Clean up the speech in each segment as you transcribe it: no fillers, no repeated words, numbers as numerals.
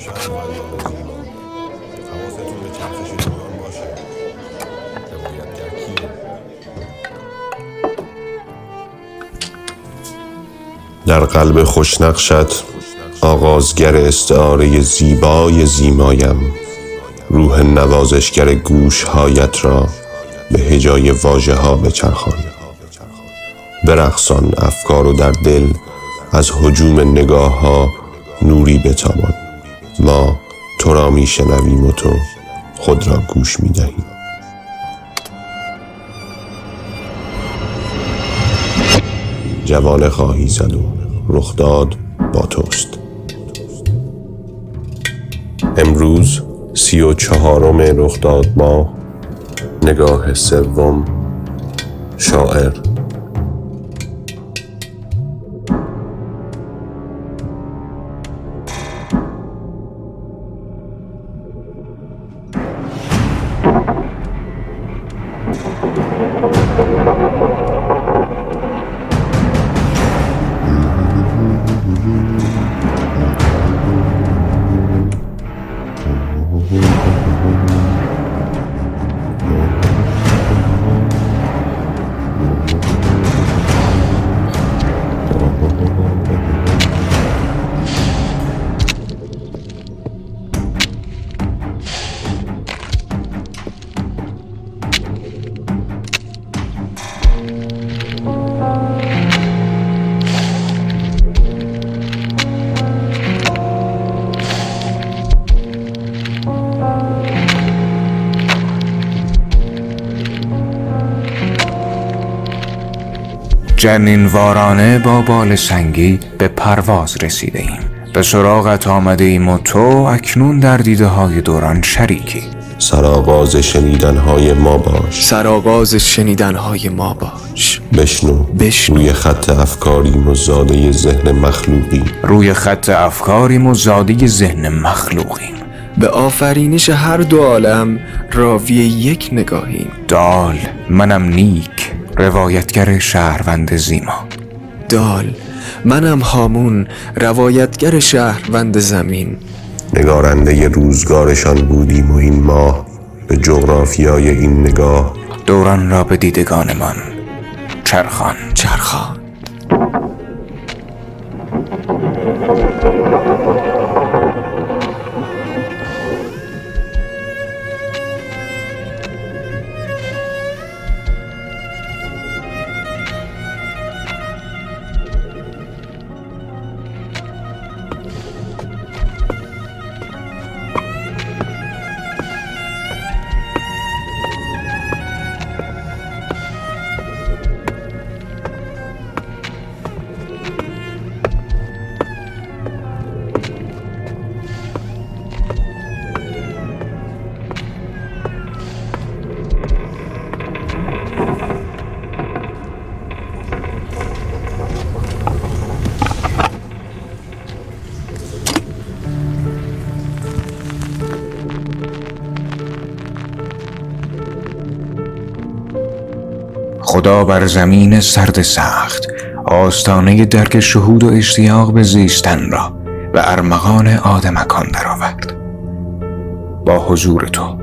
شاید باید بکنیم. حواستون به چرخش دوران باشه. روایتگر کیه؟ در قلب خوشنقشت آغازگر استعاره زیبای زیمایم، روح نوازشگر گوشهایت را به هجای واژه ها بچرخان، برقصان افکار و در دل از هجوم نگاه ها نوری بتابان. ما تو را می شنویم و تو خود را گوش می دهیم. جوانه خواهی زد و رخداد با توست. امروز 34 رخداد ماه، نگاه سوم، شاعر. جنین وارانه با بال سنگی به پرواز رسیده ایم. به سراغت آمده ایم و تو اکنون در دیده های دوران شریکی. سرآغاز شنیدن های ما باش. بشنو. روی خط افکاریم و زاده ذهن مخلوقیم. به آفرینش هر دو عالم راوی یک نگاهیم. دال منم نیک، روایتگر شهروند زیما. دال منم هامون، روایتگر شهروند زمین. نگارنده روزگارشان بودیم و این ماه به جغرافیای این نگاه دوران را به دیدگانمان چرخان. خدا بر زمین سرد سخت آستانه درک شهود و اشتیاق به زیستن را و ارمغان آدمکان درآورد با حضور تو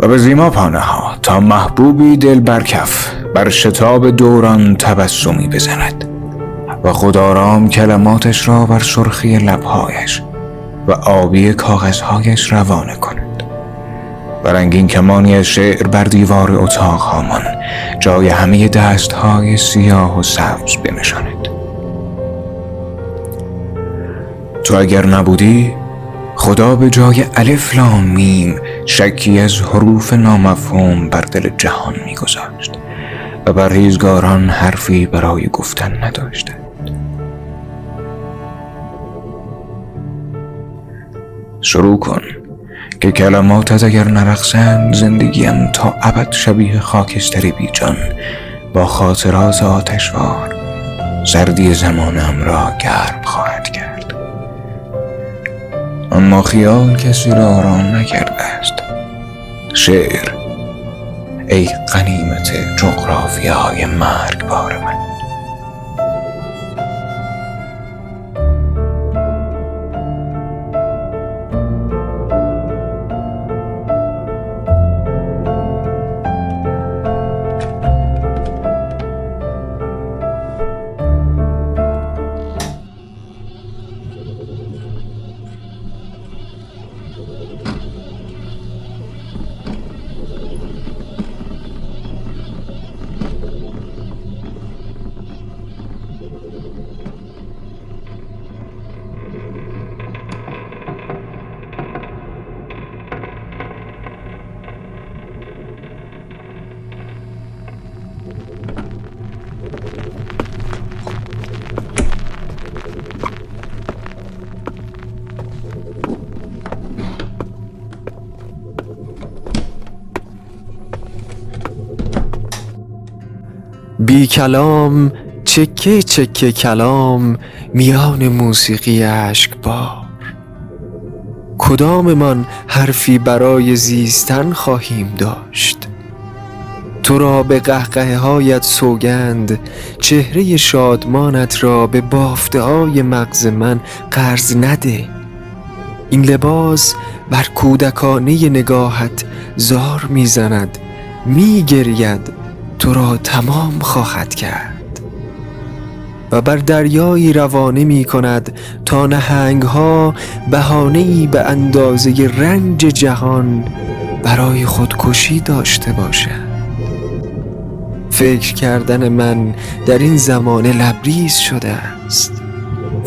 و به زیما پانه‌ها، تا محبوبی دل برکف بر شتاب دوران تبسمی بزند و خودآرام کلماتش را بر سرخی لبهایش و آبی کاغذهایش روانه کند و رنگین کمانی شعر بر دیوار اتاق هامان جای همه دست های سیاه و سبز بنشاند. تو اگر نبودی، خدا به جای الف لام میم شکی از حروف نامفهوم بر دل جهان می‌گذاشت و پرهیزگاران حرفی برای گفتن نداشتند. شروع کن که کلماتت اگر نرقصند، زندگیم تا ابد شبیه خاکستری بی جان با خاطرات آتشوار سردی زمانم را گرم خواهد کرد. اما خیال کسی را آرام نکرده است. شعر ای غنیمت جغرافیای مرگبار من. بی کلام چکه چکه کلام میان موسیقی اشکبار. کدام من حرفی برای زیستن خواهیم داشت؟ تو را به قهقه هایت سوگند، چهره شادمانت را به بافته های مغز من قرض نده. این لباس بر کودکانه نگاهت زار میزند، میگرید، تو را تمام خواهد کرد و بر دریایی روانه می کند تا نهنگ ها بهانه‌ای به اندازه رنج جهان برای خودکشی داشته باشد. فکر کردن من در این زمانه لبریز شده است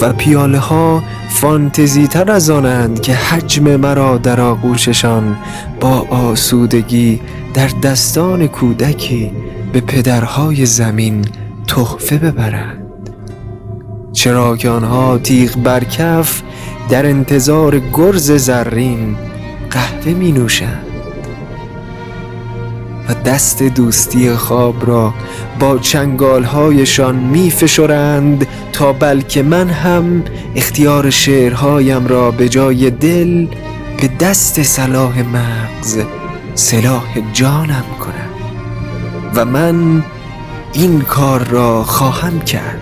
و پیاله ها فانتزی تر از آنند که حجم مرا در آغوششان با آسودگی در دستان کودکی به پدرهای زمین تحفه ببرند، چرا که آنها تیغ برکف در انتظار گرز زرین قهوه می نوشند و دست دوستی خواب را با چنگالهایشان می فشرند تا بلکه من هم اختیار شعرهایم را به جای دل به دست سلاح مغز سلاح جانم کنم. و من این کار را خواهم کرد.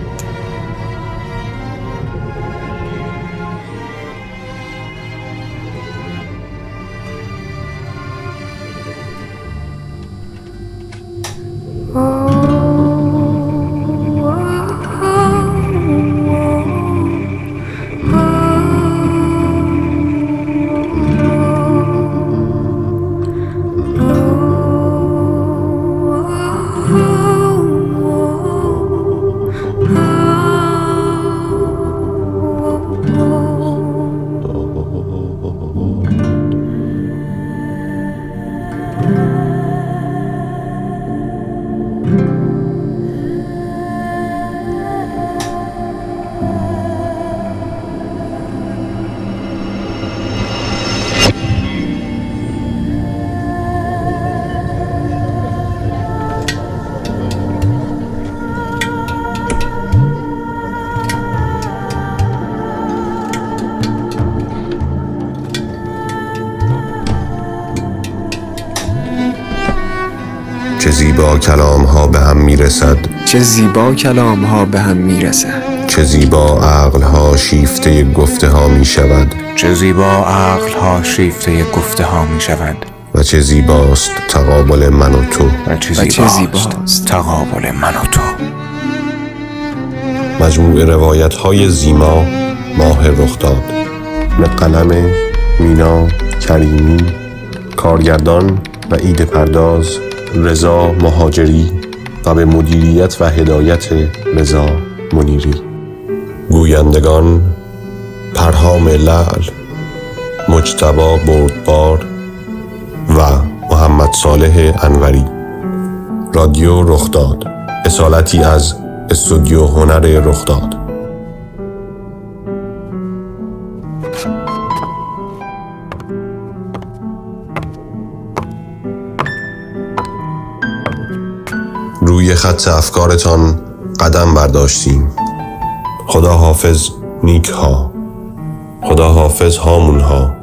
چه زیبا کلام ها به هم می رسد چه زیبا عقل ها شیفته گفته ها می شود و چه زیباست تقابل من و تو مجموع روایت های زیما ماه رخداد به قلم مینا کریمی، کارگردان و ایده پرداز رضا مهاجری و به مدیریت و هدایت رضا منیری. گویندگان: پرهام لعل، مجتبی بردبار و محمد صالح انوری. رادیو رخداد، اصالتی از استودیو هنر رخداد. روی خط افکارتان قدم برداشتیم. خدا حافظ نیک ها، خدا حافظ هامون ها.